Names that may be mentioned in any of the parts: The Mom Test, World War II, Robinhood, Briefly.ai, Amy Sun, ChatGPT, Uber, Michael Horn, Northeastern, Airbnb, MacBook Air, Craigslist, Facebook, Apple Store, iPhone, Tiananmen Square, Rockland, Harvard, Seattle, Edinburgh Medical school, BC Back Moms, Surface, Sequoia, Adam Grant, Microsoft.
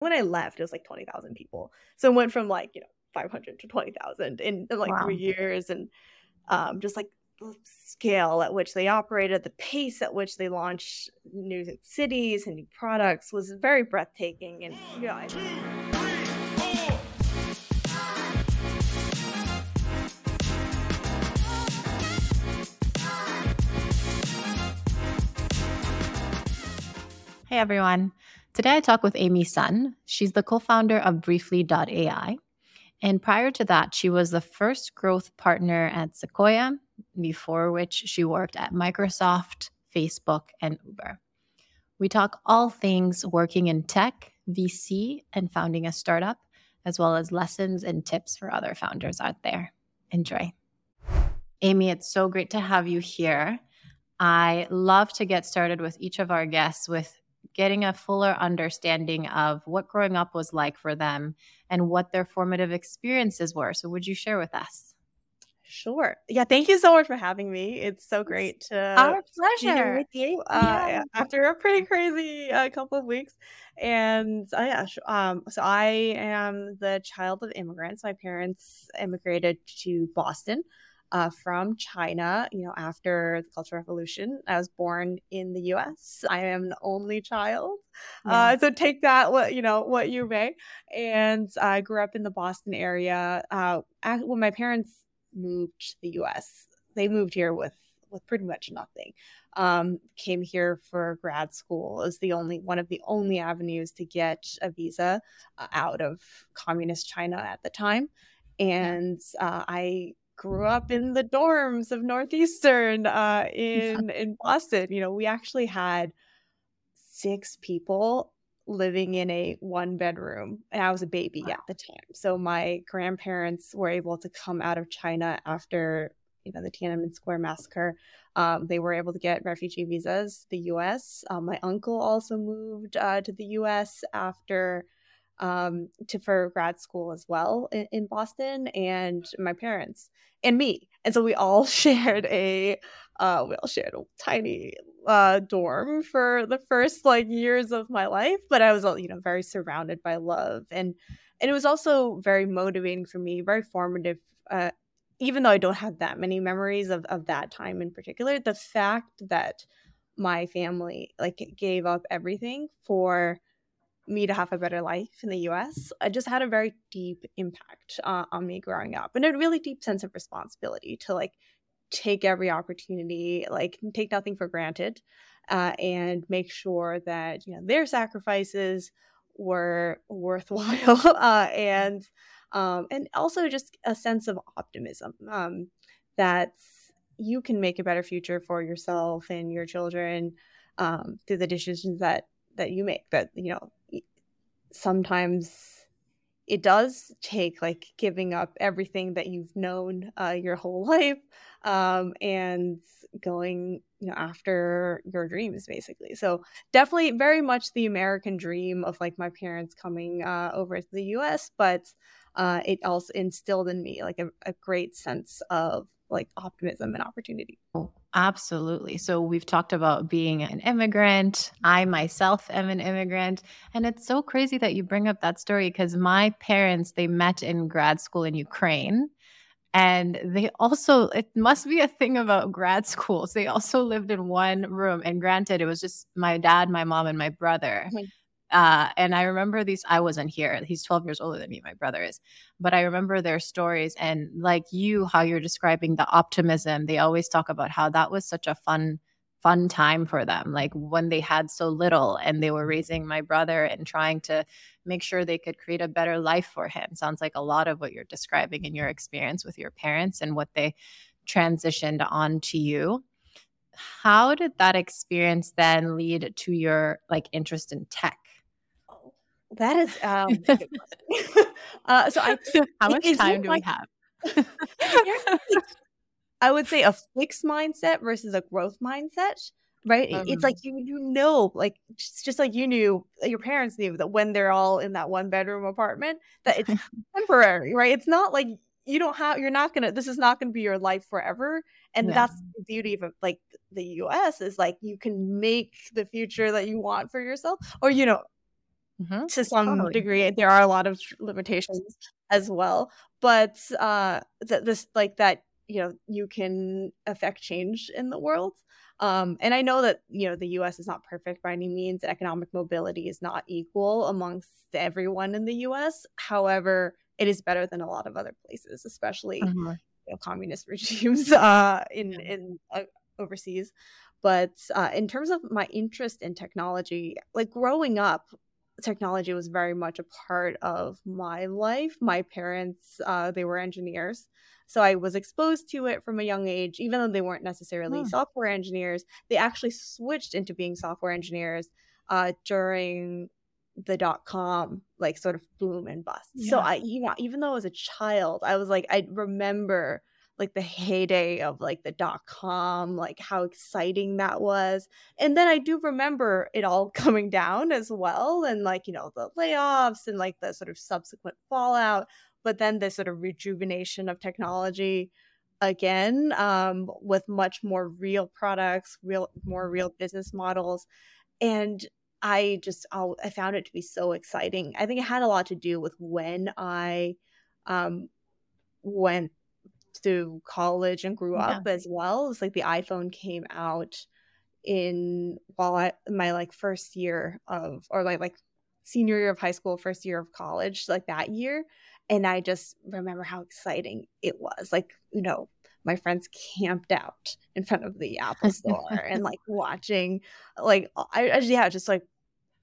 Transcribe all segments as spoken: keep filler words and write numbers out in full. When I left, it was like twenty thousand people. So it went from like, you know, five hundred to twenty thousand in, in like wow. three years. And um, just like the scale at which they operated, the pace at which they launched new cities and new products was very breathtaking. And you know, I- One, two, three. Hey everyone. Today I talk with Amy Sun. She's the co-founder of Briefly dot A I. And prior to that, she was the first growth partner at Sequoia, before which she worked at Microsoft, Facebook, and Uber. We talk all things working in tech, V C, and founding a startup, as well as lessons and tips for other founders out there. Enjoy. Amy, it's so great to have you here. I love to get started with each of our guests with getting a fuller understanding of what growing up was like for them and what their formative experiences were. So would you share with us? Sure. Yeah, thank you so much for having me. It's so great to Our pleasure. Be here with you uh, yeah. after a pretty crazy uh, couple of weeks. And uh, yeah, um, so I am the child of immigrants. My parents immigrated to Boston uh, from China, you know, after the Cultural Revolution. I was born in the U S. I am an only child. Yeah. Uh, so take that, what, you know, what you may. And I grew up in the Boston area. Uh, when my parents moved to the U S, they moved here with, with pretty much nothing. Um, came here for grad school. It was the only, one of the only avenues to get a visa uh, out of communist China at the time. And, uh, I, grew up in the dorms of Northeastern uh, in, in Boston. You know, we actually had six people living in a one bedroom, and I was a baby wow. at the time. So my grandparents were able to come out of China after, you know, the Tiananmen Square massacre. Um, they were able to get refugee visas to the U S. Um, my uncle also moved uh, to the U S after Um, to for grad school as well in, in Boston, and my parents and me, and so we all shared a uh, we all shared a tiny uh, dorm for the first like years of my life. But I was, you know, very surrounded by love, and and it was also very motivating for me, very formative. Uh, even though I don't have that many memories of of that time in particular, the fact that my family like gave up everything for me to have a better life in the U S, I just had a very deep impact uh, on me growing up, and a really deep sense of responsibility to like take every opportunity, like take nothing for granted, uh, and make sure that, you know, their sacrifices were worthwhile, uh, and um, and also just a sense of optimism um, that you can make a better future for yourself and your children um, through the decisions that that you make. That, you know, sometimes it does take like giving up everything that you've known uh, your whole life um, and going, you know, after your dreams, basically. So definitely very much the American dream of like my parents coming uh, over to the U S, but uh, it also instilled in me like a, a great sense of like optimism and opportunity. Oh, absolutely. So we've talked about being an immigrant. I myself am an immigrant. And it's so crazy that you bring up that story, because my parents, they met in grad school in Ukraine. And they also, it must be a thing about grad schools. They also lived in one room. And granted, it was just my dad, my mom, and my brother. Mm-hmm. Uh, and I remember these, I wasn't here. He's twelve years older than me, my brother is. But I remember their stories, and like you, how you're describing the optimism, they always talk about how that was such a fun, fun time for them. Like when they had so little and they were raising my brother and trying to make sure they could create a better life for him. Sounds like a lot of what you're describing in your experience with your parents and what they transitioned on to you. How did that experience then lead to your like interest in tech? That is, um, uh, so I, how much time do like, we have? I would say a fixed mindset versus a growth mindset, right? Um, it's like, you, you know, like, just, just like you knew, your parents knew that when they're all in that one bedroom apartment, that it's temporary, right? It's not like you don't have, you're not going to, this is not going to be your life forever. And yeah. that's the beauty of like the U S is like, you can make the future that you want for yourself, or, you know, mm-hmm. to some totally. degree. There are a lot of limitations as well, but uh, that this like that you know you can affect change in the world. Um, and I know that, you know, the U S is not perfect by any means. Economic mobility is not equal amongst everyone in the U S. However, it is better than a lot of other places, especially mm-hmm. you know, communist regimes uh, in, in uh, overseas. But uh, in terms of my interest in technology, like growing up, technology was very much a part of my life. My parents, uh, they were engineers. So I was exposed to it from a young age, even though they weren't necessarily oh. software engineers. They actually switched into being software engineers uh, during the dot-com like sort of boom and bust. Yeah. So I, you know, even though as a child, I was like, I remember like the heyday of like the dot-com, like how exciting that was. And then I do remember it all coming down as well, and like, you know, the layoffs and like the sort of subsequent fallout. But then this sort of rejuvenation of technology again, um, with much more real products, real more real business models. And I just I'll, I found it to be so exciting. I think it had a lot to do with when I um, went to college and grew yeah. up as well. It's like the iPhone came out in while I, my like first year of or like like senior year of high school, first year of college, like that year. And I just remember how exciting it was. Like, you know, my friends camped out in front of the Apple Store and like watching, like, I, I yeah, just like,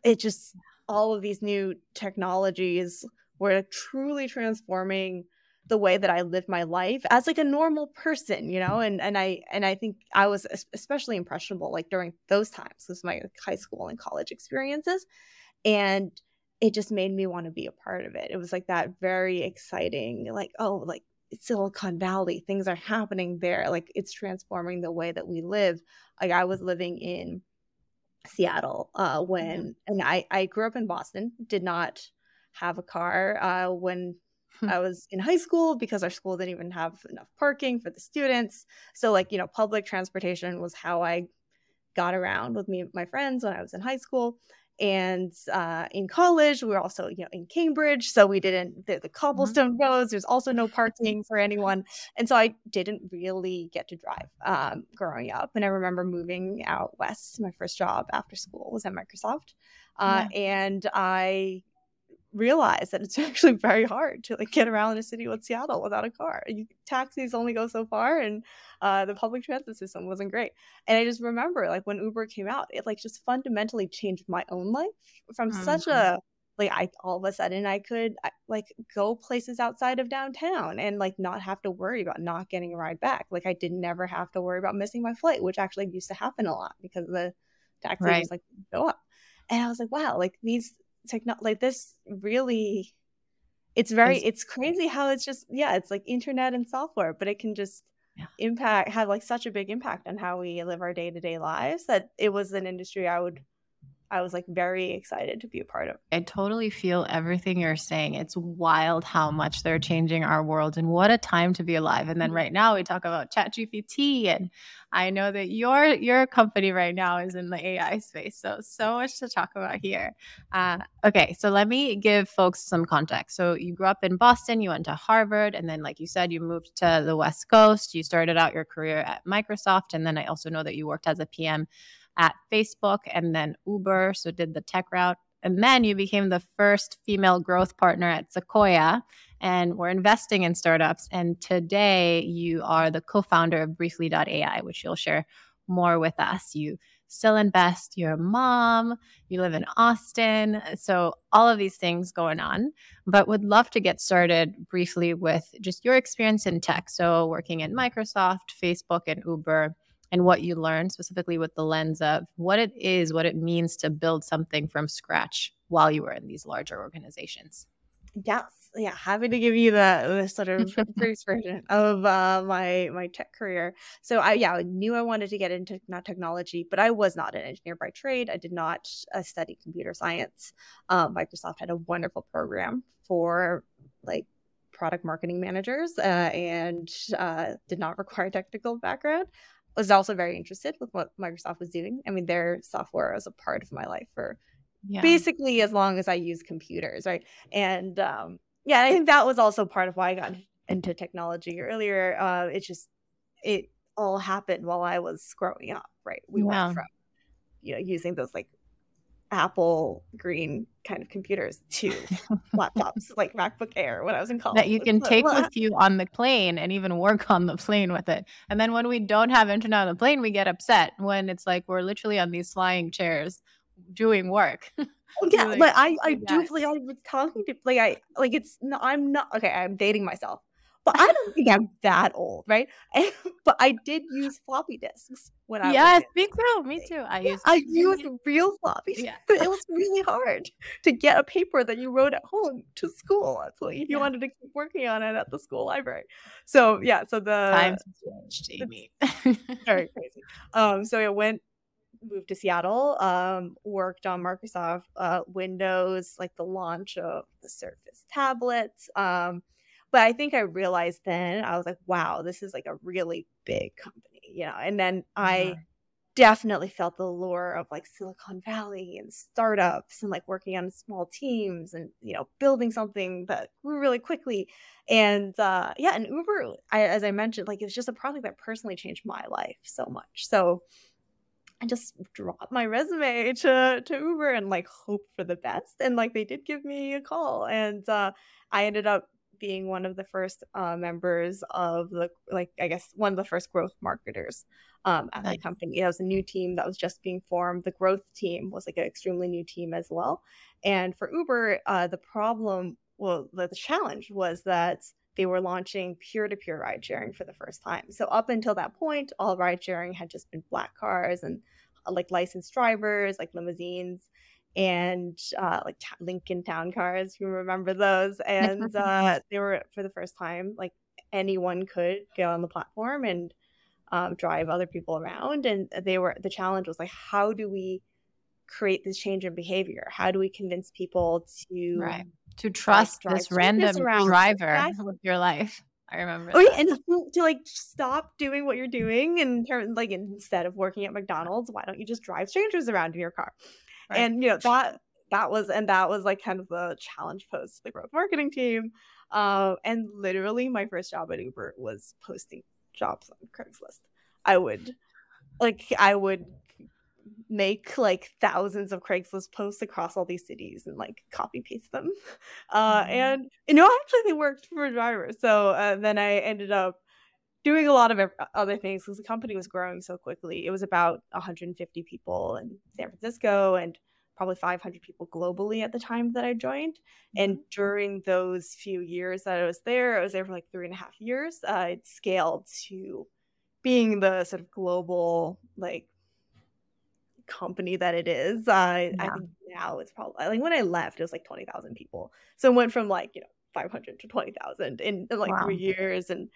it just, all of these new technologies were truly transforming the way that I lived my life as like a normal person, you know? And, and I, and I think I was especially impressionable, like during those times. This was my high school and college experiences. And it just made me want to be a part of it. It was like that very exciting, like, oh, like it's Silicon Valley. Things are happening there. Like it's transforming the way that we live. Like I was living in Seattle uh, when, yeah. and I, I grew up in Boston, did not have a car uh, when hmm. I was in high school because our school didn't even have enough parking for the students. So like, you know, public transportation was how I got around with me and my friends when I was in high school. And uh, in college, we were also, you know, in Cambridge, so we didn't the, the cobblestone mm-hmm. roads. There's also no parking for anyone, and so I didn't really get to drive um, growing up. And I remember moving out west. My first job after school was at Microsoft, uh, yeah. and I realized that it's actually very hard to like get around in a city like Seattle without a car. You, taxis only go so far, and uh, the public transit system wasn't great. And I just remember like when Uber came out, it like just fundamentally changed my own life from mm-hmm. such a like I all of a sudden I could I, like go places outside of downtown and like not have to worry about not getting a ride back. Like I did never have to worry about missing my flight, which actually used to happen a lot because the taxis right. just like go up. And I was like, wow, like these. Techno- like this really it's very it's crazy how it's just yeah it's like internet and software, but it can just yeah. impact have like such a big impact on how we live our day-to-day lives that it was an industry I would I was like very excited to be a part of. I totally feel everything you're saying. It's wild how much they're changing our world and what a time to be alive. And then right now we talk about ChatGPT, and I know that your your company right now is in the A I space. So, so much to talk about here. Uh, okay, so let me give folks some context. So you grew up in Boston, you went to Harvard, and then like you said, you moved to the West Coast. You started out your career at Microsoft, and then I also know that you worked as a P M at Facebook and then Uber, so did the tech route. And then you became the first female growth partner at Sequoia and were investing in startups. And today you are the co-founder of Briefly dot A I, which you'll share more with us. You still invest, you're a mom, you live in Austin. So all of these things going on, but would love to get started briefly with just your experience in tech. So working in Microsoft, Facebook, and Uber, and what you learned specifically with the lens of what it is, what it means to build something from scratch while you were in these larger organizations. Yes. Yeah. Happy to give you the, the sort of brief version of uh, my my tech career. So I, yeah, I knew I wanted to get into not technology, but I was not an engineer by trade. I did not uh, study computer science. Um, Microsoft had a wonderful program for like product marketing managers uh, and uh, did not require technical background. Was also very interested with what Microsoft was doing. I mean, their software was a part of my life for yeah. basically as long as I use computers, right? And um, yeah, I think that was also part of why I got into technology earlier. Uh, it just, it all happened while I was growing up, right? We yeah. went from, you know, using those like Apple green kind of computers to laptops like MacBook Air when I was in college. That you can take with you on the plane and even work on the plane with it. And then when we don't have internet on the plane, we get upset when it's like we're literally on these flying chairs doing work. Yeah, like, but I, I do believe I was talking to, like, I, like it's, no, I'm not, okay, I'm dating myself, but I don't think I'm that old, right? And, but I did use floppy disks when I yes, was Yes, me too, me too. I yeah, used I used real floppy disks. Yeah. It was really hard to get a paper that you wrote at home to school. So you yeah. wanted to keep working on it at the school library. So yeah, so the- Times changed, Amy. Very crazy. Um, so I went, moved to Seattle, um, worked on Microsoft uh, Windows, like the launch of the Surface tablets. Um, but I think I realized then, I was like, wow, this is like a really big company, you know? And then I yeah. definitely felt the lure of like Silicon Valley and startups and like working on small teams and, you know, building something that grew really quickly. And uh, yeah, and Uber, I, as I mentioned, like it was just a product that personally changed my life so much. So I just dropped my resume to, to Uber and like hope for the best. And like they did give me a call, and uh, I ended up being one of the first uh, members of the, like, I guess one of the first growth marketers um, at nice. the company. It was a new team that was just being formed. The growth team was like an extremely new team as well. And for Uber, uh, the problem, well, the, the challenge was that they were launching peer-to-peer ride sharing for the first time. So up until that point, all ride sharing had just been black cars and like licensed drivers, like limousines and uh, like t- Lincoln Town Cars. You remember those? And uh, they were for the first time, like anyone could get on the platform and um, drive other people around. And they were, the challenge was like, how do we create this change in behavior? How do we convince people to right. to trust like, this random driver exactly. with your life? I remember. Oh, yeah, and to, to like stop doing what you're doing and like instead of working at McDonald's, why don't you just drive strangers around in your car? Right. And you know that that was and that was like kind of the challenge post to the growth marketing team. Uh, and literally, my first job at Uber was posting jobs on Craigslist. I would like I would. make like thousands of Craigslist posts across all these cities and like copy paste them. Uh, mm-hmm. And, you know, actually they worked for drivers. So uh, then I ended up doing a lot of other things because the company was growing so quickly. It was about one hundred fifty people in San Francisco and probably five hundred people globally at the time that I joined. Mm-hmm. And during those few years that I was there, I was there for like three and a half years. Uh, it scaled to being the sort of global, like, company that it is. Uh, yeah. I think now it's probably like when I left, it was like twenty thousand people. So it went from like, you know, five hundred to twenty thousand in, in like wow. three years. And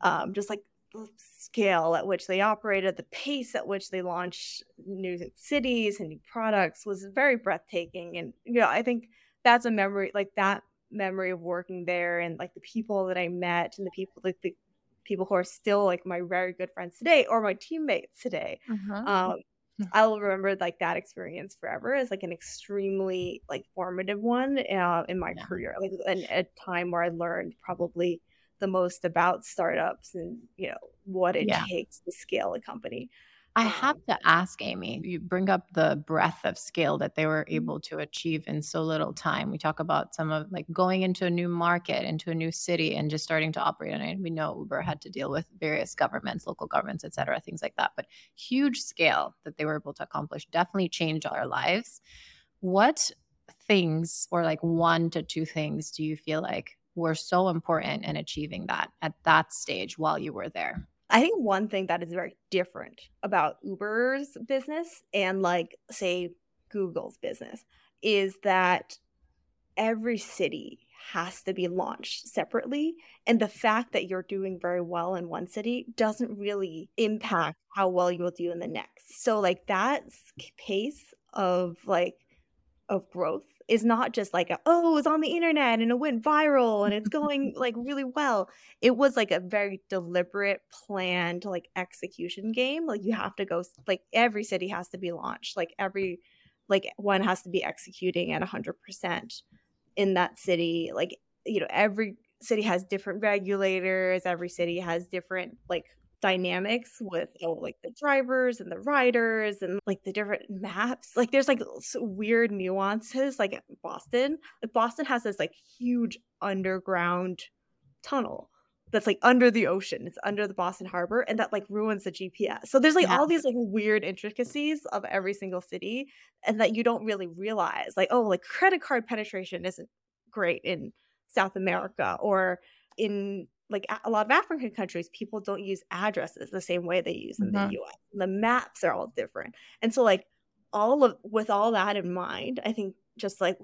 um, just like the scale at which they operated, the pace at which they launched new cities and new products was very breathtaking. And, you know, I think that's a memory, like that memory of working there and like the people that I met and the people, like the people who are still like my very good friends today or my teammates today. Mm-hmm. Um, I'll remember like that experience forever as like an extremely like formative one uh, in my yeah. career, like an, a time where I learned probably the most about startups and, you know, what it yeah. takes to scale a company. I have to ask, Amy, you bring up the breadth of scale that they were able to achieve in so little time. We talk about some of like going into a new market, into a new city and just starting to operate on it. We know Uber had to deal with various governments, local governments, et cetera, things like that. But huge scale that they were able to accomplish definitely changed our lives. What things or like one to two things do you feel like were so important in achieving that at that stage while you were there? I think one thing that is very different about Uber's business and like, say, Google's business is that every city has to be launched separately. And the fact that you're doing very well in one city doesn't really impact how well you will do in the next. So like that pace of like of growth is not just like, a, oh, it's on the internet and it went viral and it's going like really well. It was like a very deliberate planned like execution game. Like you have to go, like every city has to be launched. Like every like one has to be executing at one hundred percent in that city. Like, you know, every city has different regulators. Every city has different like dynamics with, you know, like the drivers and the riders and like the different maps. Like there's like weird nuances. Like Boston, Boston has this like huge underground tunnel that's like under the ocean. It's under the Boston Harbor, and that like ruins the G P S. So there's like yeah. all these like weird intricacies of every single city, and that you don't really realize. Like, oh, like credit card penetration isn't great in South America, or in like a lot of African countries, people don't use addresses the same way they use in mm-hmm. the U S. The maps are all different. And so like all of, with all that in mind, I think just like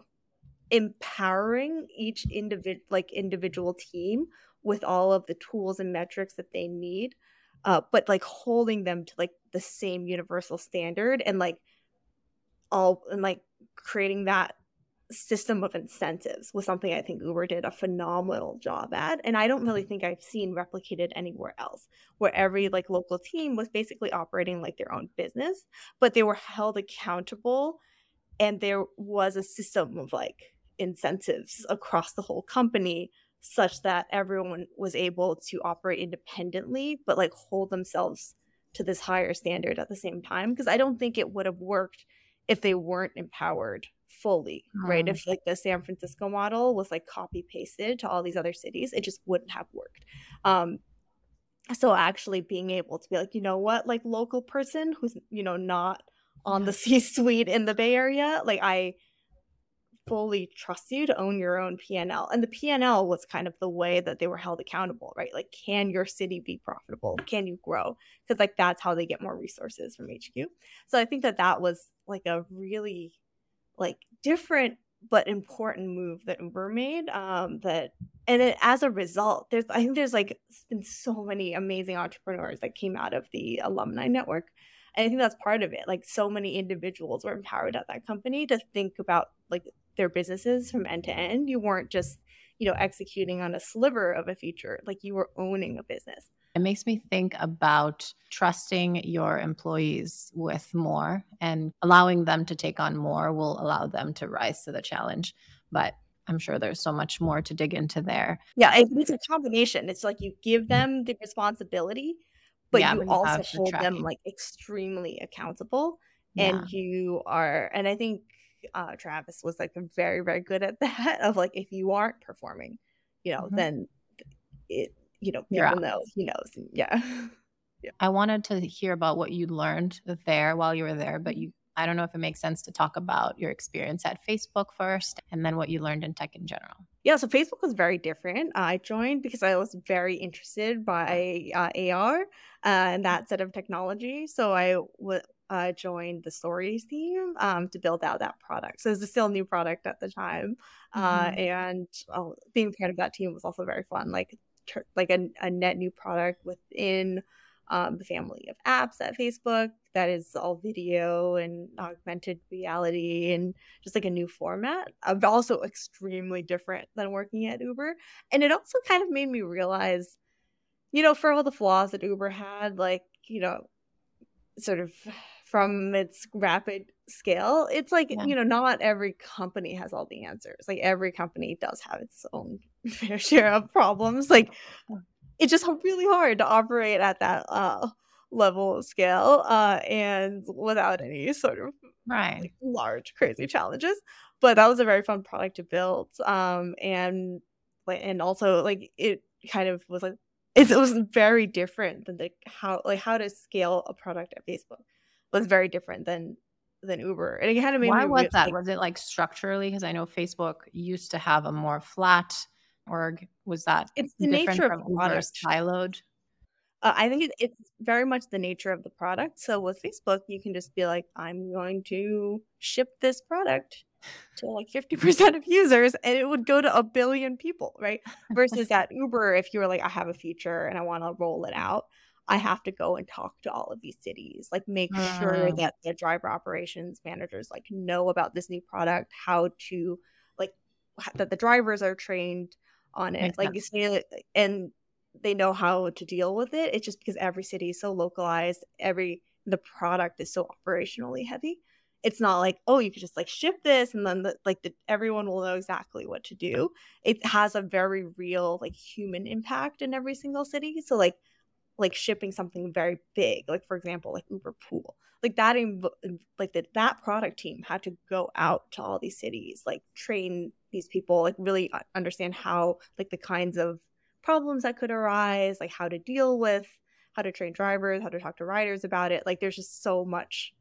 empowering each individual, like individual team with all of the tools and metrics that they need, uh, but like holding them to like the same universal standard, and like all, and like creating that system of incentives was something I think Uber did a phenomenal job at, and I don't really think I've seen replicated anywhere else, where every like local team was basically operating like their own business, but they were held accountable, and there was a system of like incentives across the whole company such that everyone was able to operate independently but like hold themselves to this higher standard at the same time, because I don't think it would have worked if they weren't empowered fully, right? Mm. If like the San Francisco model was like copy pasted to all these other cities, it just wouldn't have worked. Um, so actually being able to be like, you know what, like local person who's, you know, not on the C-suite in the Bay Area, like I fully trust you to own your own P and L. And the P and L was kind of the way that they were held accountable, right? Like, can your city be profitable? Can you grow? Because like that's how they get more resources from H Q. So I think that that was like a really like different but important move that Uber made. Um, that and it, as a result, there's I think there's like been so many amazing entrepreneurs that came out of the alumni network. And I think that's part of it. Like so many individuals were empowered at that company to think about like their businesses from end to end. You weren't just, you know, executing on a sliver of a feature, like you were owning a business. It makes me think about trusting your employees with more, and allowing them to take on more will allow them to rise to the challenge. But I'm sure there's so much more to dig into there. Yeah, it's a combination. It's like you give them the responsibility, but yeah, you also hold them like extremely accountable. Yeah. And you are, and I think uh, Travis was like very, very good at that, of like, if you aren't performing, you know, mm-hmm. then it, you know, people know, he knows. Yeah. yeah. I wanted to hear about what you learned there while you were there, but you, I don't know if it makes sense to talk about your experience at Facebook first, and then what you learned in tech in general. Yeah. So Facebook was very different. I joined because I was very interested by uh, A R uh, and that set of technology. So I w- uh, joined the stories team um, to build out that product. So it was still a new product at the time. Mm-hmm. Uh, and uh, being part of that team was also very fun. Like, like a, a net new product within um, the family of apps at Facebook that is all video and augmented reality and just like a new format, but also extremely different than working at Uber. And it also kind of made me realize, you know, for all the flaws that Uber had, like, you know, sort of from its rapid scale, it's like, yeah. you know, not every company has all the answers. Like every company does have its own fair share of problems. Like it's just really hard to operate at that uh, level of scale uh, and without any sort of right. like, large, crazy challenges. But that was a very fun product to build. Um, and and also like it kind of was like, it was very different than the, how like how to scale a product at Facebook was very different than than Uber. And it kind of made Why me was re- that? Like, was it like structurally? Because I know Facebook used to have a more flat org. Was that it's the different nature from of Uber siloed? Uh, I think it, it's very much the nature of the product. So with Facebook, you can just be like, I'm going to ship this product to like fifty percent of users, and it would go to a billion people, right? Versus at Uber, if you were like, I have a feature and I want to roll it out, I have to go and talk to all of these cities, like make mm. sure that the driver operations managers like know about this new product, how to like that the drivers are trained on it. Makes like sense. You say, and they know how to deal with it. It's just because every city is so localized, every the product is so operationally heavy. It's not like, oh, you could just like ship this and then the, like the, everyone will know exactly what to do. It has a very real like human impact in every single city. So like like shipping something very big, like for example, like Uber Pool, like that like that that product team had to go out to all these cities, like train these people, like really understand how like the kinds of problems that could arise, like how to deal with, how to train drivers, how to talk to riders about it. Like there's just so much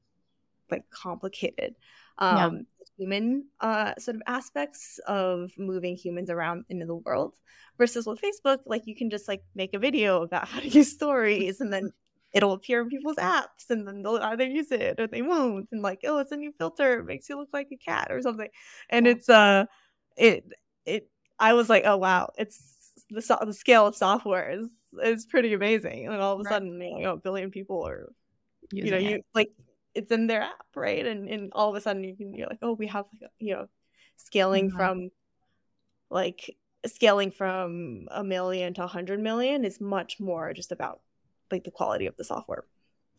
like complicated um yeah. human uh sort of aspects of moving humans around into the world, versus with Facebook, like you can just like make a video about how to use stories and then it'll appear in people's apps and then they'll either use it or they won't, and like, oh, it's a new filter, it makes you look like a cat or something. And it's uh it it I was like, oh wow, it's the, so- the scale of software is is pretty amazing. And all of a right. sudden, you know, a billion people are using, you know, you it. like it's in their app, right? And and all of a sudden you can, you're like, oh, we have, like, you know, scaling mm-hmm. from like scaling from a million to a hundred million is much more just about like the quality of the software.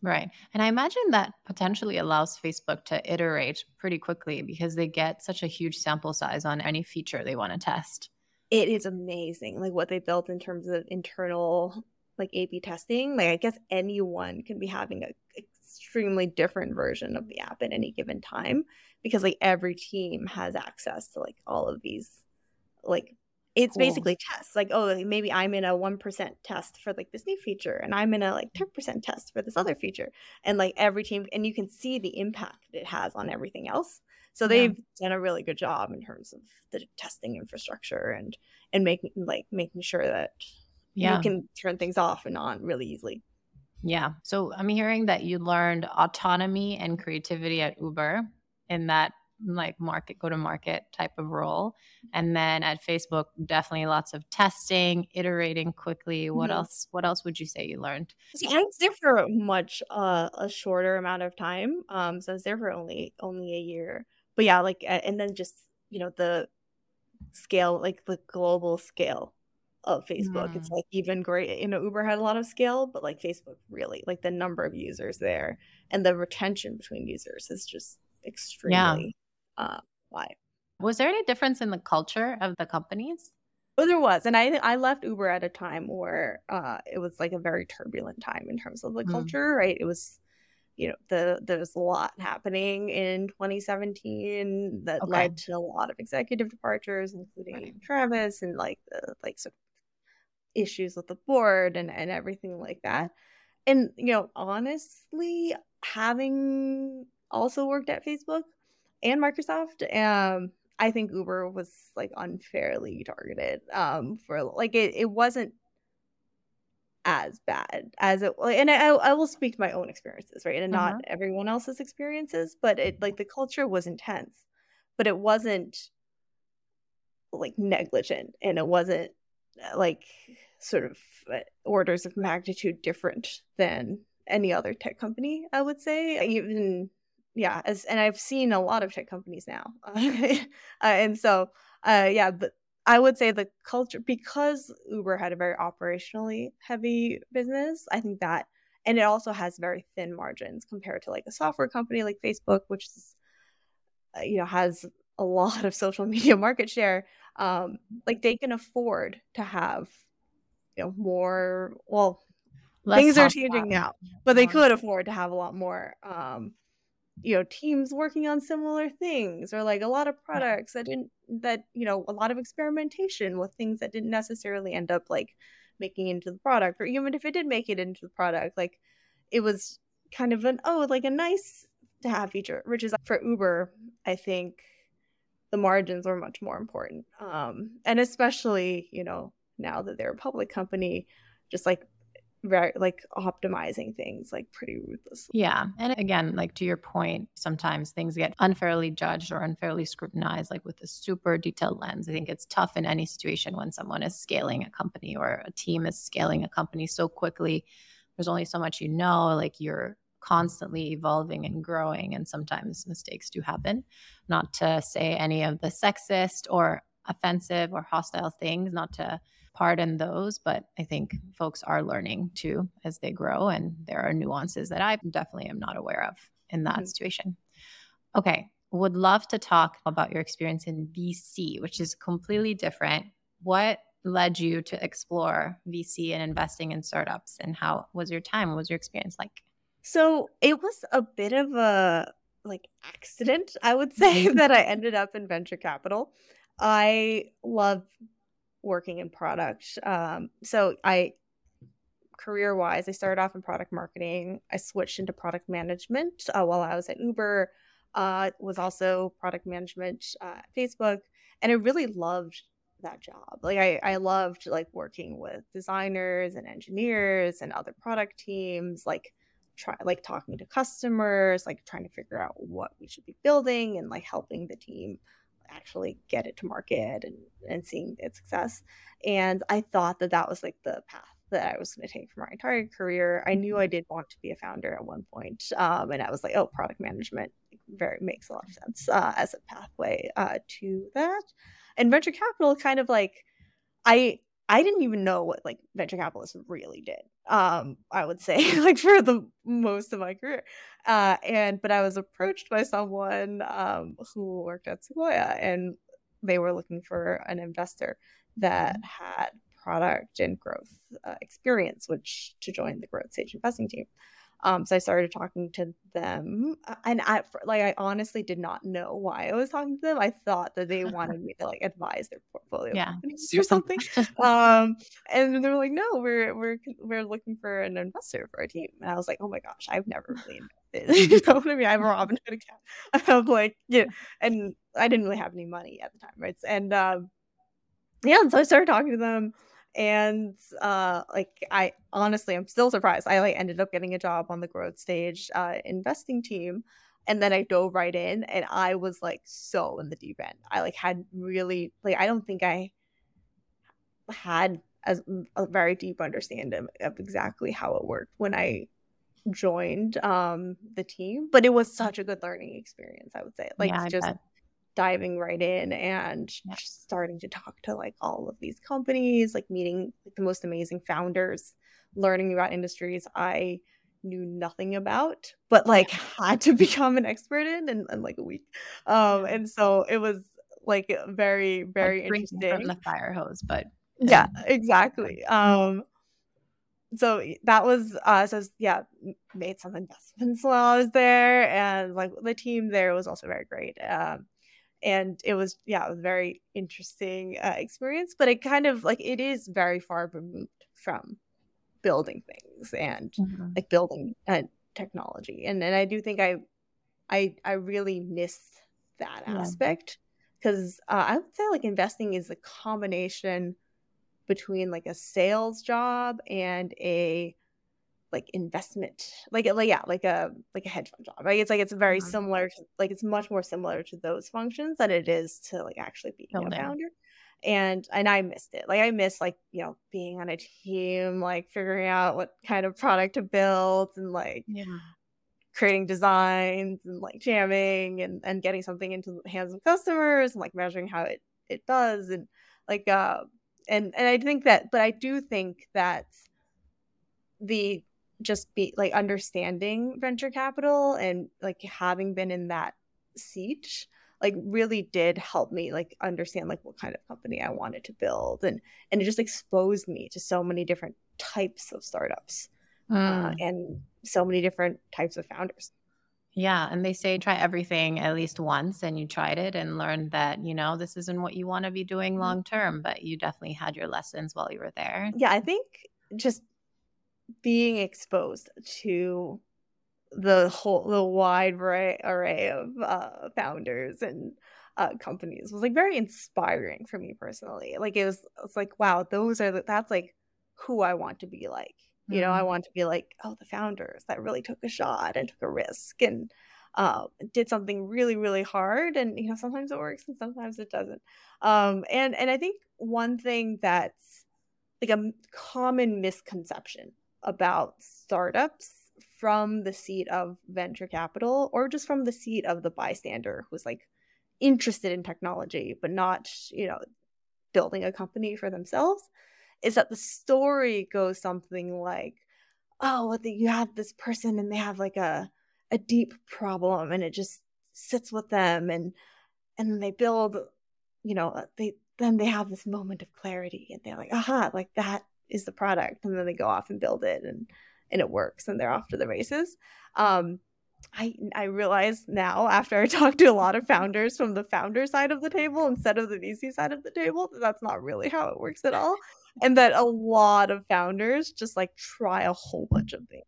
Right. And I imagine that potentially allows Facebook to iterate pretty quickly because they get such a huge sample size on any feature they want to test. It is amazing, like what they built in terms of internal like A P testing. Like I guess anyone can be having a, a extremely different version of the app at any given time, because like every team has access to like all of these, like it's cool. basically tests, like, oh, maybe I'm in a one percent test for like this new feature and I'm in a like ten percent test for this other feature, and like every team, and you can see the impact it has on everything else. So they've yeah. done a really good job in terms of the testing infrastructure and and making like making sure that yeah. you can turn things off and on really easily. Yeah. So I'm hearing that you learned autonomy and creativity at Uber in that like market, go to market type of role. And then at Facebook, definitely lots of testing, iterating quickly. What mm-hmm. else, what else would you say you learned? So I was there for much, uh, a shorter amount of time. Um, so I was there for only, only a year, but yeah, like, and then just, you know, the scale, like the global scale of Facebook. Mm. It's like even great, you know, Uber had a lot of scale, but like Facebook really, like the number of users there and the retention between users is just extremely yeah. uh, high. Was there any difference in the culture of the companies? Oh, there was. And I I left Uber at a time where uh, it was like a very turbulent time in terms of the mm. culture, right? It was, you know, the there was a lot happening in twenty seventeen that okay. led to a lot of executive departures, including right. Travis and like the like sort of issues with the board and, and everything like that. And, you know, honestly, having also worked at Facebook and Microsoft, um, I think Uber was like unfairly targeted um, for like it, it wasn't as bad as it was. And I, I will speak to my own experiences, right? And uh-huh. not everyone else's experiences, but it like the culture was intense, but it wasn't like negligent, and it wasn't like sort of orders of magnitude different than any other tech company, I would say. Even yeah, as and I've seen a lot of tech companies now, uh, and so uh, yeah, but I would say the culture, because Uber had a very operationally heavy business, I think that, and it also has very thin margins compared to like a software company like Facebook, which is uh, you know has a lot of social media market share. Um, like they can afford to have, you know, more, well, Less things are changing now, but they could afford to have a lot more, um, you know, teams working on similar things, or like a lot of products that didn't, that, you know, a lot of experimentation with things that didn't necessarily end up like making into the product, or even if it did make it into the product, like it was kind of an, oh, like a nice to have feature, which is for Uber, I think. The margins were much more important. Um, and especially, you know, now that they're a public company, just like re- like optimizing things like pretty ruthlessly. Yeah. And again, like to your point, sometimes things get unfairly judged or unfairly scrutinized, like with a super detailed lens. I think it's tough in any situation when someone is scaling a company or a team is scaling a company so quickly. There's only so much you know, like you're constantly evolving and growing, and sometimes mistakes do happen. Not to say any of the sexist or offensive or hostile things, not to pardon those, but I think folks are learning too as they grow, and there are nuances that I definitely am not aware of in that mm-hmm. situation. Okay. Would love to talk about your experience in V C, which is completely different. What led you to explore V C and investing in startups, and how was your time? What was your experience like? So it was a bit of a like accident, I would say, that I ended up in venture capital. I love working in product. Um, so I career-wise, I started off in product marketing. I switched into product management uh, while I was at Uber. Uh, was also product management uh, at Facebook, and I really loved that job. Like I, I loved like working with designers and engineers and other product teams, like try like talking to customers, like trying to figure out what we should be building, and like helping the team actually get it to market and and seeing its success. And I thought that that was like the path that I was going to take for my entire career. I knew I did want to be a founder at one point, um, and I was like, oh, product management very makes a lot of sense uh, as a pathway uh, to that. And venture capital kind of like, I I didn't even know what like venture capitalists really did, um, I would say, like for the most of my career. Uh, and But I was approached by someone um, who worked at Sequoia, and they were looking for an investor that had product and growth uh, experience, which to join the growth stage investing team. Um, so I started talking to them, and I like I honestly did not know why I was talking to them. I thought that they wanted me to like advise their portfolio yeah. companies or something. um, and they were like, "No, we're we're we're looking for an investor for our team." And I was like, "Oh my gosh, I've never really invested." You know what I mean? I have a Robinhood account. I'm like, yeah, and I didn't really have any money at the time, right? And um, yeah, and so I started talking to them. And uh, like I honestly, I'm still surprised. I like ended up getting a job on the growth stage uh, investing team, and then I dove right in, and I was like so in the deep end. I like had really like I don't think I had as a very deep understanding of exactly how it worked when I joined um, the team, but it was such a good learning experience. I would say like yeah, just. Bet. Diving right in and just starting to talk to like all of these companies, like meeting like, the most amazing founders, learning about industries I knew nothing about, but like had to become an expert in in, in like a week. Um, and so it was like very, very like interesting. From the fire hose, but yeah, exactly. Um, So that was, uh, so was, yeah, made some investments while I was there, and like the team there was also very great. Um, And it was, yeah, it was a very interesting uh, experience, but it kind of like, it is very far removed from building things and mm-hmm. like building uh, technology. And and I do think I, I, I really miss that aspect, because yeah. uh, I would say like investing is a combination between like a sales job and a like investment, like, like, yeah, like a, like a hedge fund job, right? It's like, it's very mm-hmm. similar to, like, it's much more similar to those functions than it is to like actually being oh, a man. founder. And, and I missed it. Like I miss like, you know, being on a team, like figuring out what kind of product to build, and like yeah. creating designs, and like jamming, and, and getting something into the hands of customers, and like measuring how it, it does. And like, uh, and, and I think that, but I do think that the, just be like understanding venture capital and like having been in that seat like really did help me like understand like what kind of company I wanted to build, and and it just exposed me to so many different types of startups mm. uh, and so many different types of founders. Yeah. And they say try everything at least once, and you tried it and learned that, you know, this isn't what you want to be doing long term, but you definitely had your lessons while you were there. Yeah, I think just being exposed to the whole, the wide array, array of uh, founders and uh, companies was like very inspiring for me personally. Like it was, it's like, wow, those are, the, that's like who I want to be like, you know, mm-hmm. I want to be like, oh, the founders that really took a shot and took a risk and uh, did something really, really hard. And, you know, sometimes it works and sometimes it doesn't. Um, and, and I think one thing that's like a common misconception about startups from the seat of venture capital, or just from the seat of the bystander who's like interested in technology but not, you know, building a company for themselves, is that the story goes something like, oh, you have this person and they have like a a deep problem, and it just sits with them, and and then they build, you know, they then they have this moment of clarity, and they're like, aha, like that is the product. And then they go off and build it, and and it works, and they're off to the races. Um, I I realize now, after I talked to a lot of founders from the founder side of the table instead of the V C side of the table, that that's not really how it works at all. And that a lot of founders just like try a whole bunch of things.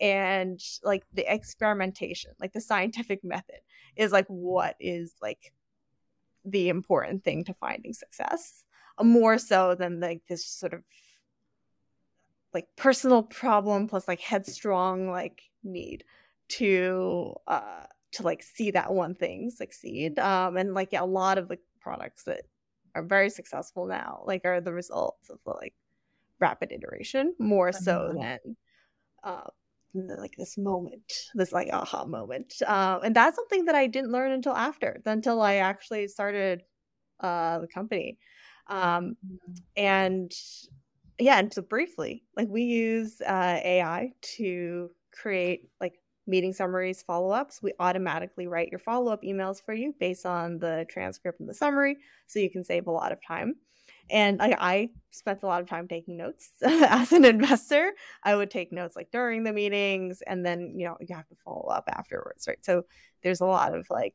And like the experimentation, like the scientific method is like what is like the important thing to finding success, more so than like this sort of like personal problem plus like headstrong like need to uh to like see that one thing succeed. Um and like yeah, a lot of the products that are very successful now like are the results of the like rapid iteration more so mm-hmm. than uh like this moment, this like aha moment. Uh, and that's something that I didn't learn until after, until I actually started uh, the company. Um, and yeah, and so briefly, like we use uh, A I to create like meeting summaries, follow-ups. We automatically write your follow-up emails for you based on the transcript and the summary. So you can save a lot of time. And I, I spent a lot of time taking notes as an investor. I would take notes like during the meetings, and then, you know, you have to follow up afterwards, right? So there's a lot of like,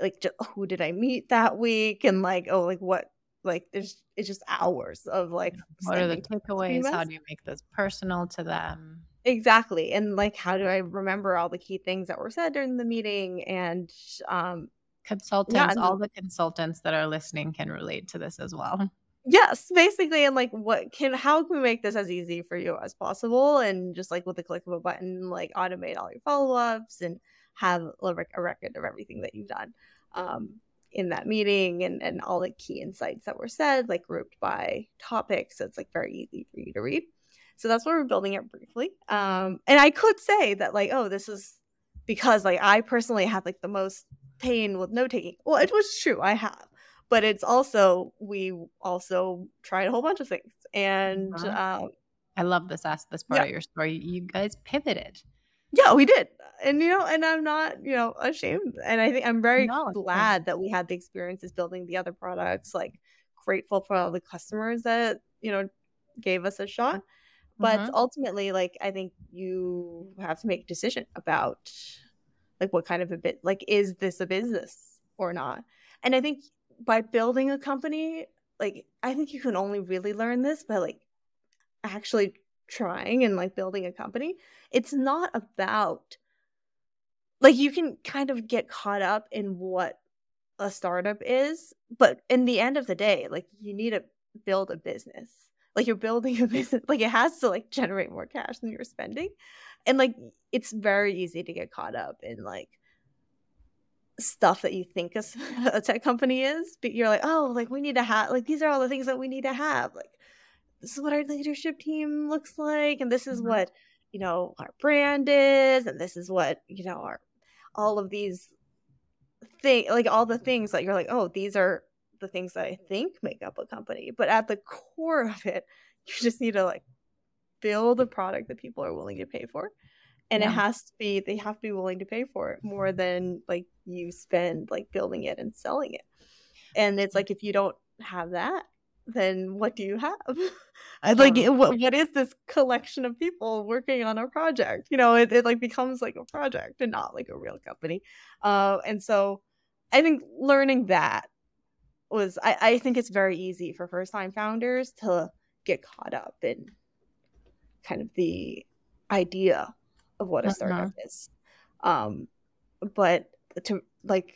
like just, who did I meet that week? And like, oh, like what, like there's, it's just hours of like. What are the takeaways? How do you make this personal to them? Exactly. And like, how do I remember all the key things that were said during the meeting? And, um, Consultants, yeah, all the consultants that are listening can relate to this as well. Yes, basically. And like, what can, how can we make this as easy for you as possible? And just like with the click of a button, like automate all your follow-ups and have a record of everything that you've done um, in that meeting, and, and all the key insights that were said, like grouped by topic. So it's like very easy for you to read. So that's what we're building it briefly. Um, and I could say that like, oh, this is because like I personally have like the most pain with note taking. Well, it was true, I have, but it's also we also tried a whole bunch of things, and wow. um, I love this ask this part yeah. of your story. You guys pivoted. Yeah, we did, and you know, and I'm not you know ashamed, and I think I'm very no, glad that we had the experiences building the other products. Like grateful for all the customers that you know gave us a shot, but mm-hmm. ultimately, like I think you have to make a decision about. Like what kind of a bit, like, is this a business or not? And I think by building a company, like, I think you can only really learn this by like actually trying and like building a company. It's not about like, you can kind of get caught up in what a startup is, but in the end of the day, like you need to build a business. Like you're building a business, like it has to like generate more cash than you're spending. And like, it's very easy to get caught up in like stuff that you think a, a tech company is, but you're like, oh, like we need to have, like, these are all the things that we need to have. Like, this is what our leadership team looks like. And this is mm-hmm. what, you know, our brand is. And this is what, you know, our, all of these things, like all the things that you're like, oh, these are the things that I think make up a company. But at the core of it, you just need to like build a product that people are willing to pay for, and yeah. it has to be they have to be willing to pay for it more than like you spend like building it and selling it. And it's like if you don't have that, then what do you have? I like um, what what is this collection of people working on a project? You know, it, it like becomes like a project and not like a real company. Uh, and so I think learning that was I, I think it's very easy for first-time founders to get caught up in kind of the idea of what a startup uh-huh. is. Um, but to like,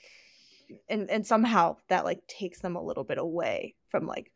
and, and somehow that like takes them a little bit away from like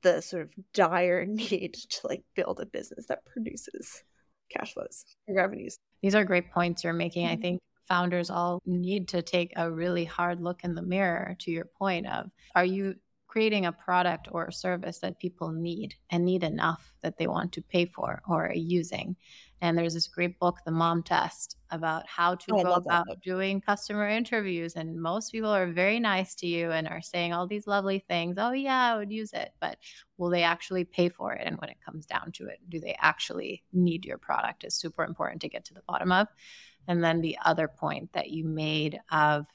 the sort of dire need to like build a business that produces cash flows and revenues. These are great points you're making. Mm-hmm. I think founders all need to take a really hard look in the mirror to your point of, are you creating a product or a service that people need and need enough that they want to pay for or are using? And there's this great book, The Mom Test, about how to oh, go about that. doing customer interviews. And most people are very nice to you and are saying all these lovely things. Oh, yeah, I would use it. But will they actually pay for it? And when it comes down to it, do they actually need your product is super important to get to the bottom of. And then the other point that you made of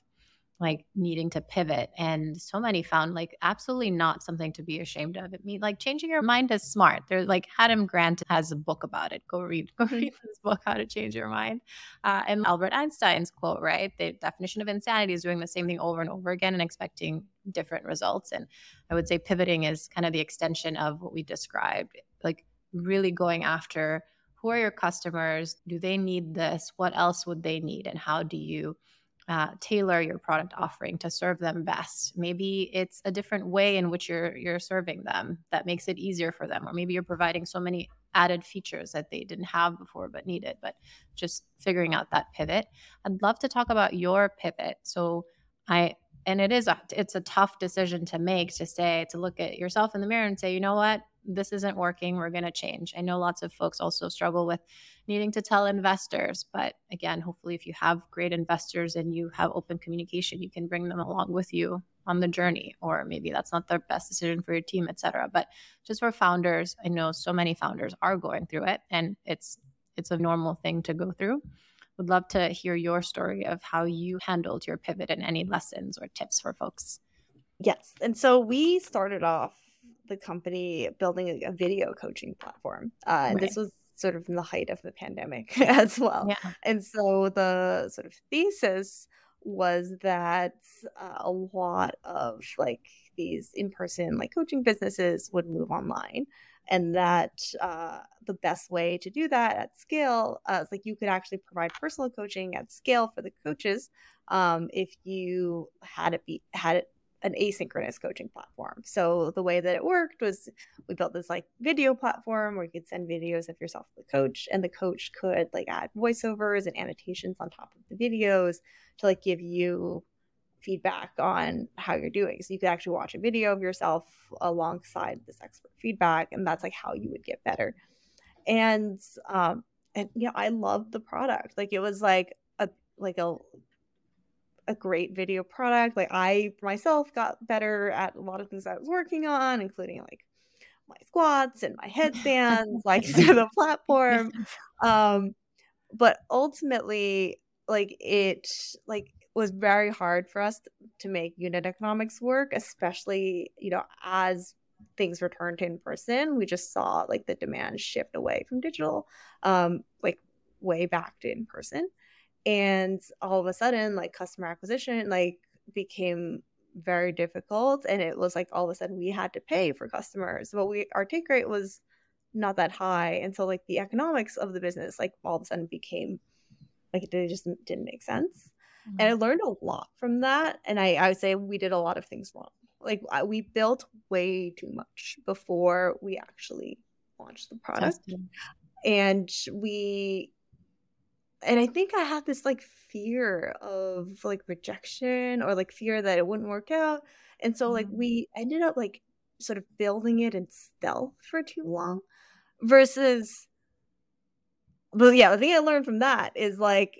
like needing to pivot. And so many found like absolutely not something to be ashamed of. It means like changing your mind is smart. There's like Adam Grant has a book about it. Go read, go read this book, How to Change Your Mind. Uh, and Albert Einstein's quote, right? The definition of insanity is doing the same thing over and over again and expecting different results. And I would say pivoting is kind of the extension of what we described, like really going after who are your customers? Do they need this? What else would they need? And how do you Uh, tailor your product offering to serve them best. Maybe it's a different way in which you're you're serving them that makes it easier for them, or maybe you're providing so many added features that they didn't have before but needed, but just figuring out that pivot. I'd love to talk about your pivot. So I, and it is a, it's a tough decision to make to say, to look at yourself in the mirror and say, you know what? This isn't working. We're going to change. I know lots of folks also struggle with needing to tell investors, but again, hopefully if you have great investors and you have open communication, you can bring them along with you on the journey, or maybe that's not the best decision for your team, et cetera. But just for founders, I know so many founders are going through it, and it's, it's a normal thing to go through. Would love to hear your story of how you handled your pivot and any lessons or tips for folks. Yes. And so we started off the company building a video coaching platform. Uh, and right. This was sort of in the height of the pandemic as well. Yeah. And so the sort of thesis was that uh, a lot of like these in-person like coaching businesses would move online, and that uh, the best way to do that at scale uh, is like you could actually provide personal coaching at scale for the coaches um, if you had it be had it. an asynchronous coaching platform. So the way that it worked was we built this like video platform where you could send videos of yourself to the coach, and the coach could like add voiceovers and annotations on top of the videos to like give you feedback on how you're doing. So you could actually watch a video of yourself alongside this expert feedback, and that's like how you would get better. And um and yeah, I loved the product. Like it was like a like a a great video product. Like I myself got better at a lot of things I was working on, including like my squats and my headstands, like to the platform. Um, but ultimately, like it like was very hard for us to make unit economics work, especially, you know, as things returned to in person, we just saw like the demand shift away from digital, um, like way back to in person. And all of a sudden, like customer acquisition, like became very difficult. And it was like, all of a sudden we had to pay for customers, but we, our take rate was not that high. And so like the economics of the business, like all of a sudden became like, it just didn't make sense. Mm-hmm. And I learned a lot from that. And I, I would say we did a lot of things wrong. Like I, we built way too much before we actually launched the product. And we, And I think I had this like fear of like rejection, or like fear that it wouldn't work out. And so like we ended up like sort of building it in stealth for too long versus, but yeah, the thing I learned from that is like,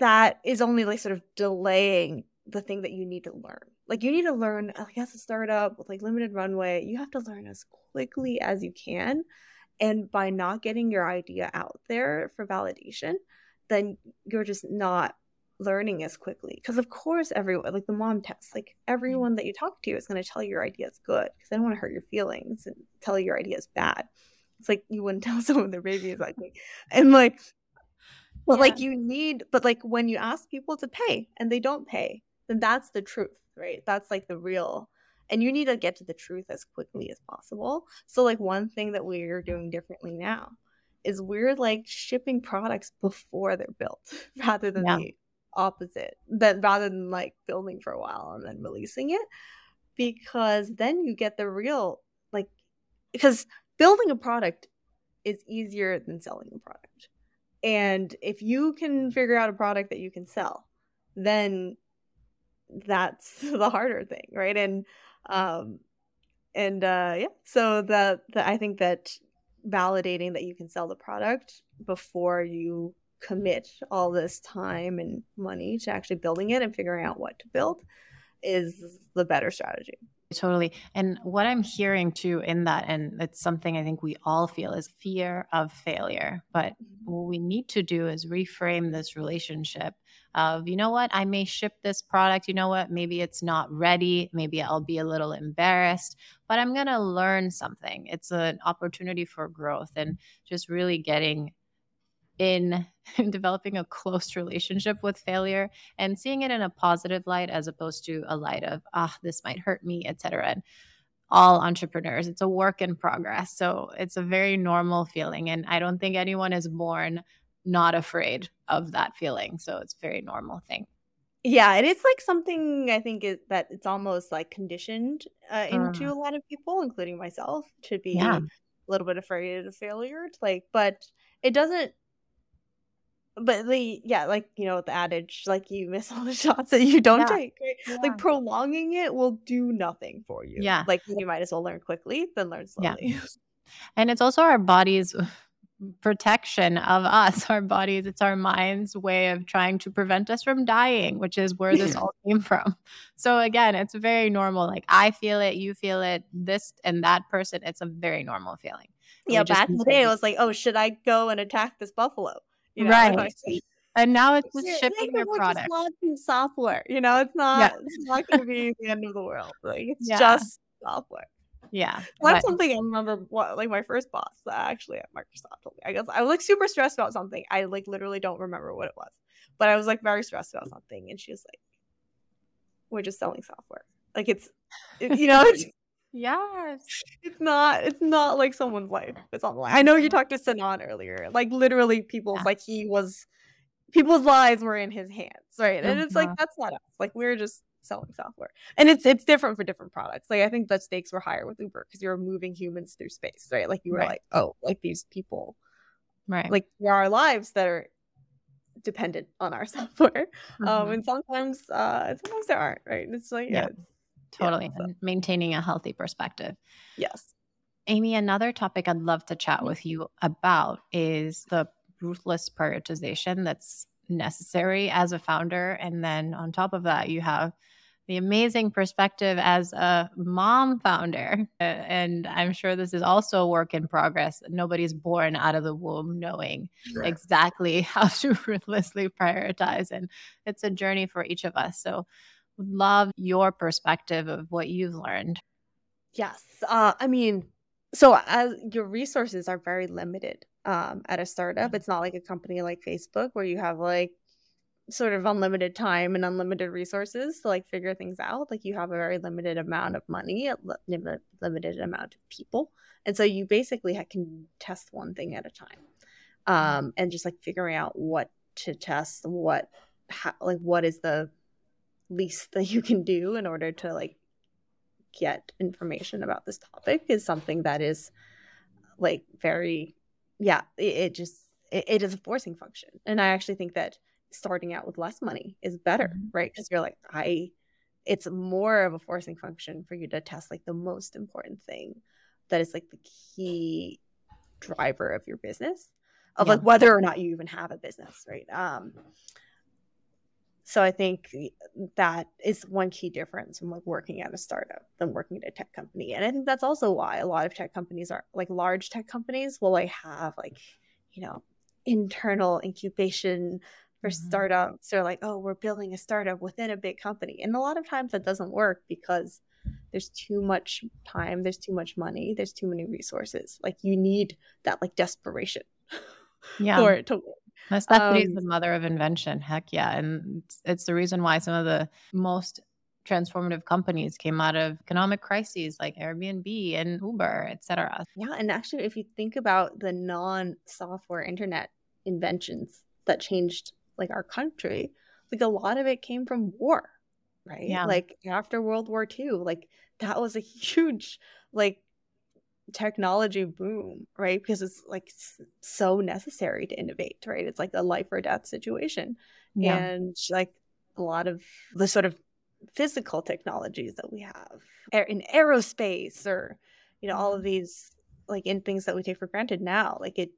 that is only like sort of delaying the thing that you need to learn. Like you need to learn, like as a startup with like limited runway, you have to learn as quickly as you can. And by not getting your idea out there for validation, then you're just not learning as quickly. Because of course, everyone, like the mom test, like everyone that you talk to is going to tell you your idea is good because they don't want to hurt your feelings and tell you your idea is bad. It's like you wouldn't tell someone their baby is ugly. And like, but yeah. like you need, but like when you ask people to pay and they don't pay, then that's the truth, right? That's like the real. And you need to get to the truth as quickly as possible. So like one thing that we're doing differently now is we're like shipping products before they're built rather than yeah. the opposite, that rather than like building for a while and then releasing it, because then you get the real, like, because building a product is easier than selling a product. And if you can figure out a product that you can sell, then that's the harder thing. Right. And, Um, and, uh, yeah, so the, the, I think that validating that you can sell the product before you commit all this time and money to actually building it and figuring out what to build is the better strategy. Totally. And what I'm hearing too in that, and it's something I think we all feel, is fear of failure. But what we need to do is reframe this relationship of, you know what, I may ship this product. You know what, maybe it's not ready. Maybe I'll be a little embarrassed, but I'm going to learn something. It's an opportunity for growth, and just really getting in developing a close relationship with failure and seeing it in a positive light, as opposed to a light of, ah, this might hurt me, et cetera. And all entrepreneurs, it's a work in progress. So it's a very normal feeling. And I don't think anyone is born not afraid of that feeling. So it's a very normal thing. Yeah, it is like something I think is, that it's almost like conditioned uh, into uh, a lot of people, including myself, to be yeah. a little bit afraid of failure. Like, but it doesn't, But the yeah, like you know, the adage, like you miss all the shots that you don't yeah. take. Right? Yeah. Like prolonging it will do nothing for you. Yeah, like you might as well learn quickly than learn slowly. Yeah. And it's also our body's protection of us, our bodies. It's our mind's way of trying to prevent us from dying, which is where this all came from. So again, it's very normal. Like I feel it, you feel it. This and that person, it's a very normal feeling. Yeah, back in the day, it was like, oh, should I go and attack this buffalo? You know, right, and now it's just shipping your product. Just software, you know, it's not yeah. it's not going to be the end of the world. Like it's yeah. just software. Yeah, that's but- something I remember. What, like my first boss, uh, actually at Microsoft. I guess I was like super stressed about something. I like literally don't remember what it was, but I was like very stressed about something, and she was like, "We're just selling software. Like it's, it, you know." It's- Yes. It's not it's not like someone's life. It's on the line. I know you talked to Sinan earlier. Like literally people's yeah. like he was people's lives were in his hands, right? And yeah. it's like that's not us. Like we're just selling software. And it's it's different for different products. Like I think the stakes were higher with Uber because you were moving humans through space, right? Like you were right. like, oh, like these people. Right. Like there are lives that are dependent on our software. Mm-hmm. Um and sometimes uh sometimes there aren't, right? And it's like yeah. yeah it's, Totally. Yeah, so. And maintaining a healthy perspective. Yes. Amy, another topic I'd love to chat with you about is the ruthless prioritization that's necessary as a founder. And then on top of that, you have the amazing perspective as a mom founder. And I'm sure this is also a work in progress. Nobody's born out of the womb knowing sure. exactly how to ruthlessly prioritize. And it's a journey for each of us. So would love your perspective of what you've learned. Yes. Uh, I mean, so as your resources are very limited um, at a startup. It's not like a company like Facebook where you have like sort of unlimited time and unlimited resources to like figure things out. Like you have a very limited amount of money, a li- limited amount of people. And so you basically can test one thing at a time um, and just like figuring out what to test, what, how, like what is the least that you can do in order to like get information about this topic is something that is like very yeah it, it just it, it is a forcing function. And I actually think that starting out with less money is better, mm-hmm. right? Because you're like I it's more of a forcing function for you to test like the most important thing that is like the key driver of your business of yeah. like whether or not you even have a business, right? um So I think that is one key difference from like working at a startup than working at a tech company. And I think that's also why a lot of tech companies are like large tech companies will like have like, you know, internal incubation for mm-hmm. startups. They're like, oh, we're building a startup within a big company. And a lot of times that doesn't work because there's too much time, there's too much money, there's too many resources. Like you need that like desperation yeah. for it to work. Necessity um, is the mother of invention. Heck yeah. And it's, it's the reason why some of the most transformative companies came out of economic crises like Airbnb and Uber, et cetera. Yeah. And actually, if you think about the non-software internet inventions that changed like our country, like a lot of it came from war, right? Yeah. Like after World War Two, like that was a huge like technology boom, right? Because it's like so necessary to innovate, right? It's like a life or death situation. Yeah. And like a lot of the sort of physical technologies that we have in aerospace or, you know, all of these like in things that we take for granted now, like it,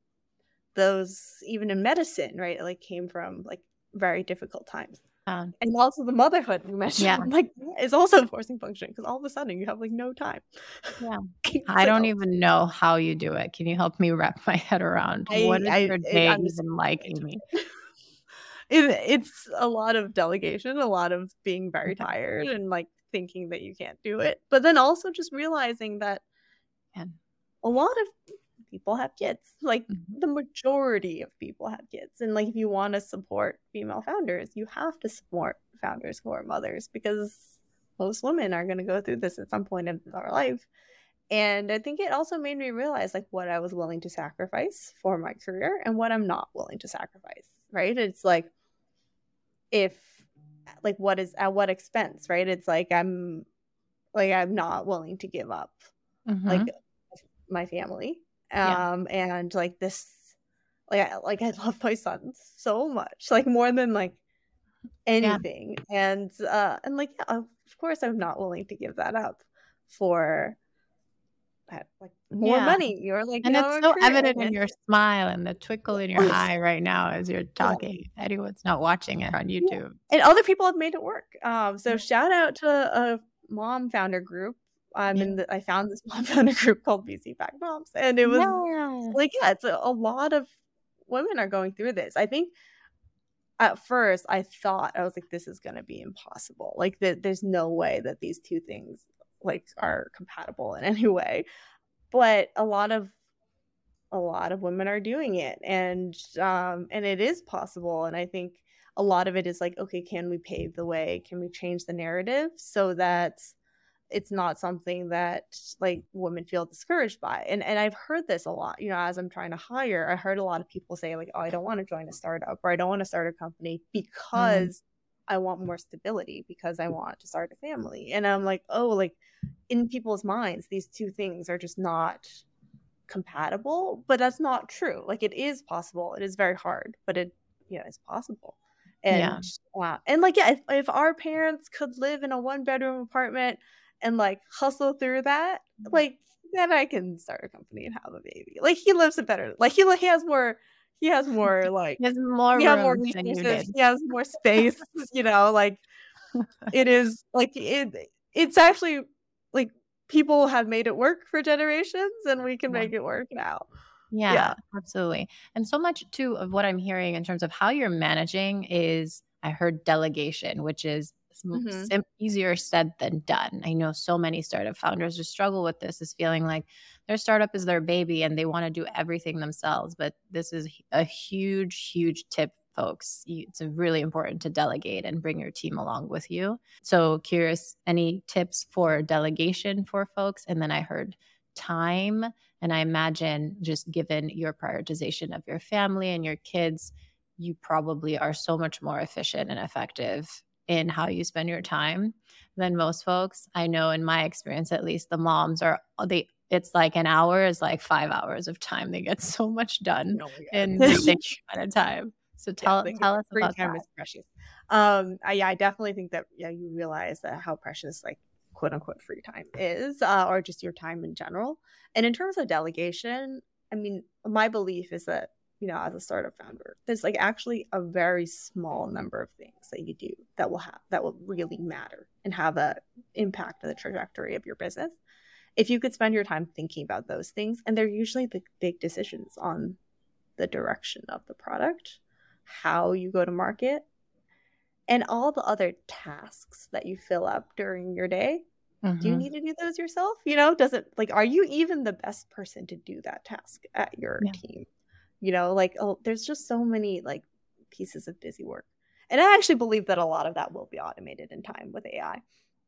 those even in medicine, right? It like came from like very difficult times. Um, and also the motherhood you mentioned, yeah. like, is also a forcing function because all of a sudden you have like no time. Yeah, I don't old. even know how you do it. Can you help me wrap my head around I, what is I, your day it, even like, Amy? It, it's a lot of delegation, a lot of being very tired and like thinking that you can't do it, but then also just realizing that yeah. a lot of people have kids. Like mm-hmm. the majority of people have kids, and like if you want to support female founders, you have to support founders who are mothers, because most women are going to go through this at some point in their life. And I think it also made me realize like what I was willing to sacrifice for my career and what I'm not willing to sacrifice, right? It's like if like what is at what expense, right? It's like I'm like I'm not willing to give up mm-hmm. like my family. Yeah. Um and like this like I, like I love my son so much, like more than like anything, yeah. and uh and like yeah, of course I'm not willing to give that up for like more yeah. money. You're like, and it's so evident in your smile and the twinkle in your eye right now as you're talking. Yeah. Anyone's not watching it on YouTube, yeah. and other people have made it work. Um, so yeah. shout out to a mom founder group. Um, yeah. and the, I found this mom founder group called B C Back Moms, and it was yeah. like, yeah, it's a, a lot of women are going through this. I think at first I thought I was like, this is going to be impossible. Like, the, there's no way that these two things like are compatible in any way. But a lot of a lot of women are doing it, and um, and it is possible. And I think a lot of it is like, okay, can we pave the way? Can we change the narrative so that it's not something that like women feel discouraged by? And and I've heard this a lot, you know, as I'm trying to hire, I heard a lot of people say like, oh, I don't want to join a startup, or I don't want to start a company because mm-hmm. I want more stability, because I want to start a family. And I'm like, oh, like in people's minds, these two things are just not compatible, but that's not true. Like, it is possible. It is very hard, but it, you know, it's possible. And yeah. wow. And like, yeah, if, if our parents could live in a one bedroom apartment and like hustle through that, like then I can start a company and have a baby. Like, he lives a better, like he he has more, he has more like he has more, he has more resources, he has more space. You know, like it is like it. It's actually like people have made it work for generations, and we can yeah. make it work now. Yeah, yeah, absolutely. And so much too of what I'm hearing in terms of how you're managing is, I heard delegation, which is Mm-hmm. easier said than done. I know so many startup founders just struggle with this, is feeling like their startup is their baby and they want to do everything themselves. But this is a huge, huge tip, folks. It's really important to delegate and bring your team along with you. So curious, any tips for delegation for folks? And then I heard time. And I imagine just given your prioritization of your family and your kids, you probably are so much more efficient and effective in how you spend your time than most folks. I know in my experience, at least, the moms are, they, it's like an hour is like five hours of time. They get so much done oh in the same amount of time. So tell, yeah, tell us about time that. Is precious. Um, I, yeah, I definitely think that yeah, you realize that how precious like quote unquote free time is, uh, or just your time in general. And in terms of delegation, I mean, my belief is that, you know, as a startup founder, there's like actually a very small number of things that you do that will have, that will really matter and have a impact on the trajectory of your business. If you could spend your time thinking about those things, and they're usually the big decisions on the direction of the product, how you go to market, and all the other tasks that you fill up during your day. Mm-hmm. Do you need to do those yourself? You know, does it like, are you even the best person to do that task at your yeah. team? You know, like, oh, there's just so many like pieces of busy work. And I actually believe that a lot of that will be automated in time with A I,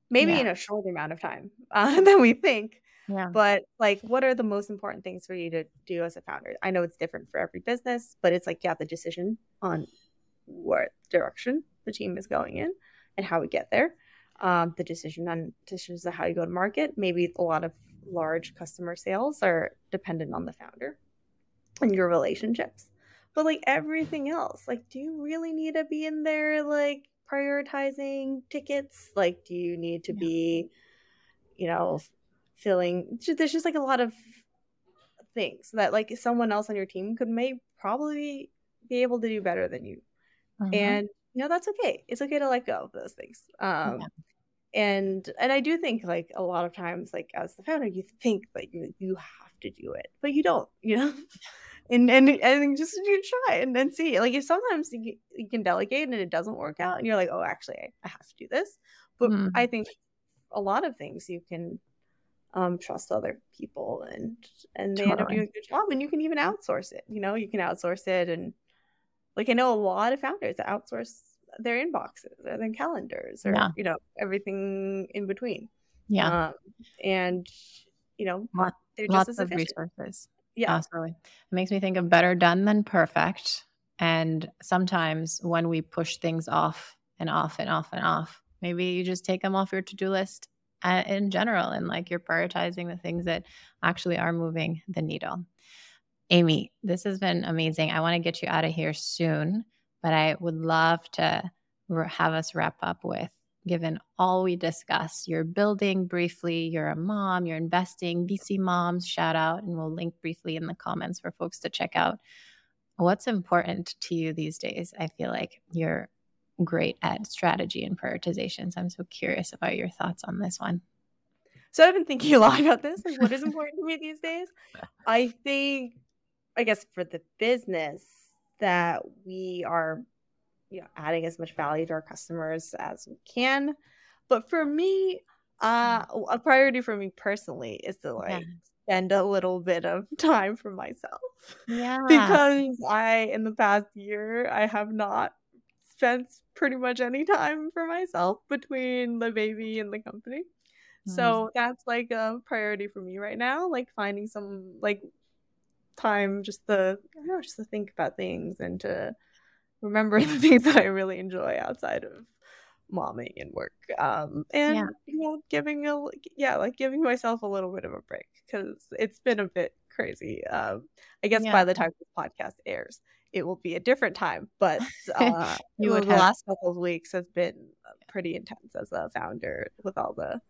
maybe yeah. in a short amount of time uh, than we think. Yeah. But like, what are the most important things for you to do as a founder? I know it's different for every business, but it's like, yeah, the decision on what direction the team is going in and how we get there. Um, the decision on decisions of how you go to market. Maybe a lot of large customer sales are dependent on the founder and your relationships, but like everything else, like, do you really need to be in there like prioritizing tickets? Like, do you need to yeah. be, you know, filling, there's just like a lot of things that like someone else on your team could may probably be able to do better than you. Mm-hmm. And no, that's okay. It's okay to let go of those things. Um, yeah. And and I do think, like, a lot of times, like, as the founder, you think like you, you have to do it, but you don't, you know. And and and just you try and then see. Like, if sometimes you, you can delegate and it doesn't work out, and you're like, oh, actually, I, I have to do this. But mm-hmm. I think a lot of things you can um, trust other people, and and they totally. end up doing a good job. And you can even outsource it. You know, you can outsource it, and like I know a lot of founders that outsource their inboxes or their calendars or yeah. you know, everything in between. Yeah, um, and you know, Lot, they're just lots as of resources. Yeah, absolutely. It makes me think of better done than perfect. And sometimes when we push things off and off and off and off, maybe you just take them off your to-do list uh, in general, and like you're prioritizing the things that actually are moving the needle. Amy, this has been amazing. I want to get you out of here soon, but I would love to have us wrap up with, given all we discussed, you're building Briefly, you're a mom, you're investing, B C Moms, shout out, and we'll link Briefly in the comments for folks to check out. What's important to you these days? I feel like you're great at strategy and prioritization, so I'm so curious about your thoughts on this one. So I've been thinking a lot about this, like what is important to me these days? I think, I guess for the business, that we are, you know, adding as much value to our customers as we can. But for me, uh, a priority for me personally is to like yeah. spend a little bit of time for myself. Yeah. Because I, in the past year, I have not spent pretty much any time for myself between the baby and the company. Mm-hmm. So that's like a priority for me right now, like finding some like time just to, I don't know, just to think about things and to remember the things that I really enjoy outside of momming and work, um, and yeah. you know, giving a yeah, like giving myself a little bit of a break, because it's been a bit crazy. Um, I guess yeah. by the time this podcast airs, it will be a different time, but uh, you would the have... last couple of weeks has been pretty intense as a founder with all the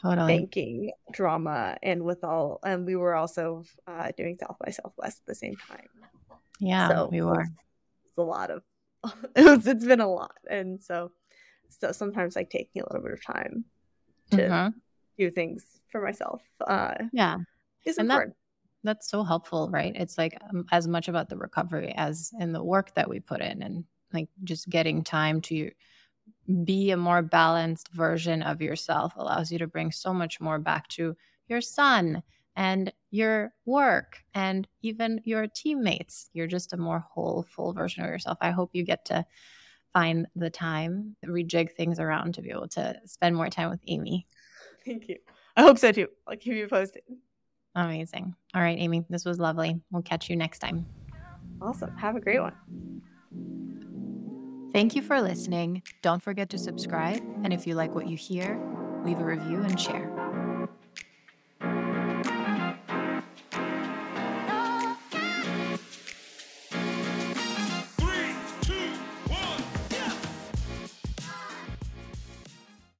totally. banking drama, and with all, and we were also uh, doing South by Southwest at the same time. Yeah, so we were. a lot of it was, it's been a lot, and so so sometimes like taking a little bit of time to mm-hmm. do things for myself uh yeah is and important. That, that's so helpful, right? It's like um, as much about the recovery as in the work that we put in, and like just getting time to be a more balanced version of yourself allows you to bring so much more back to your son and your work and even your teammates. You're just a more whole, full version of yourself. I hope you get to find the time, rejig things around to be able to spend more time with Amy. Thank you. I hope so too. I'll keep you posted. Amazing. All right, Amy, this was lovely. We'll catch you next time. Awesome. Have a great one. Thank you for listening. Don't forget to subscribe. And if you like what you hear, leave a review and share.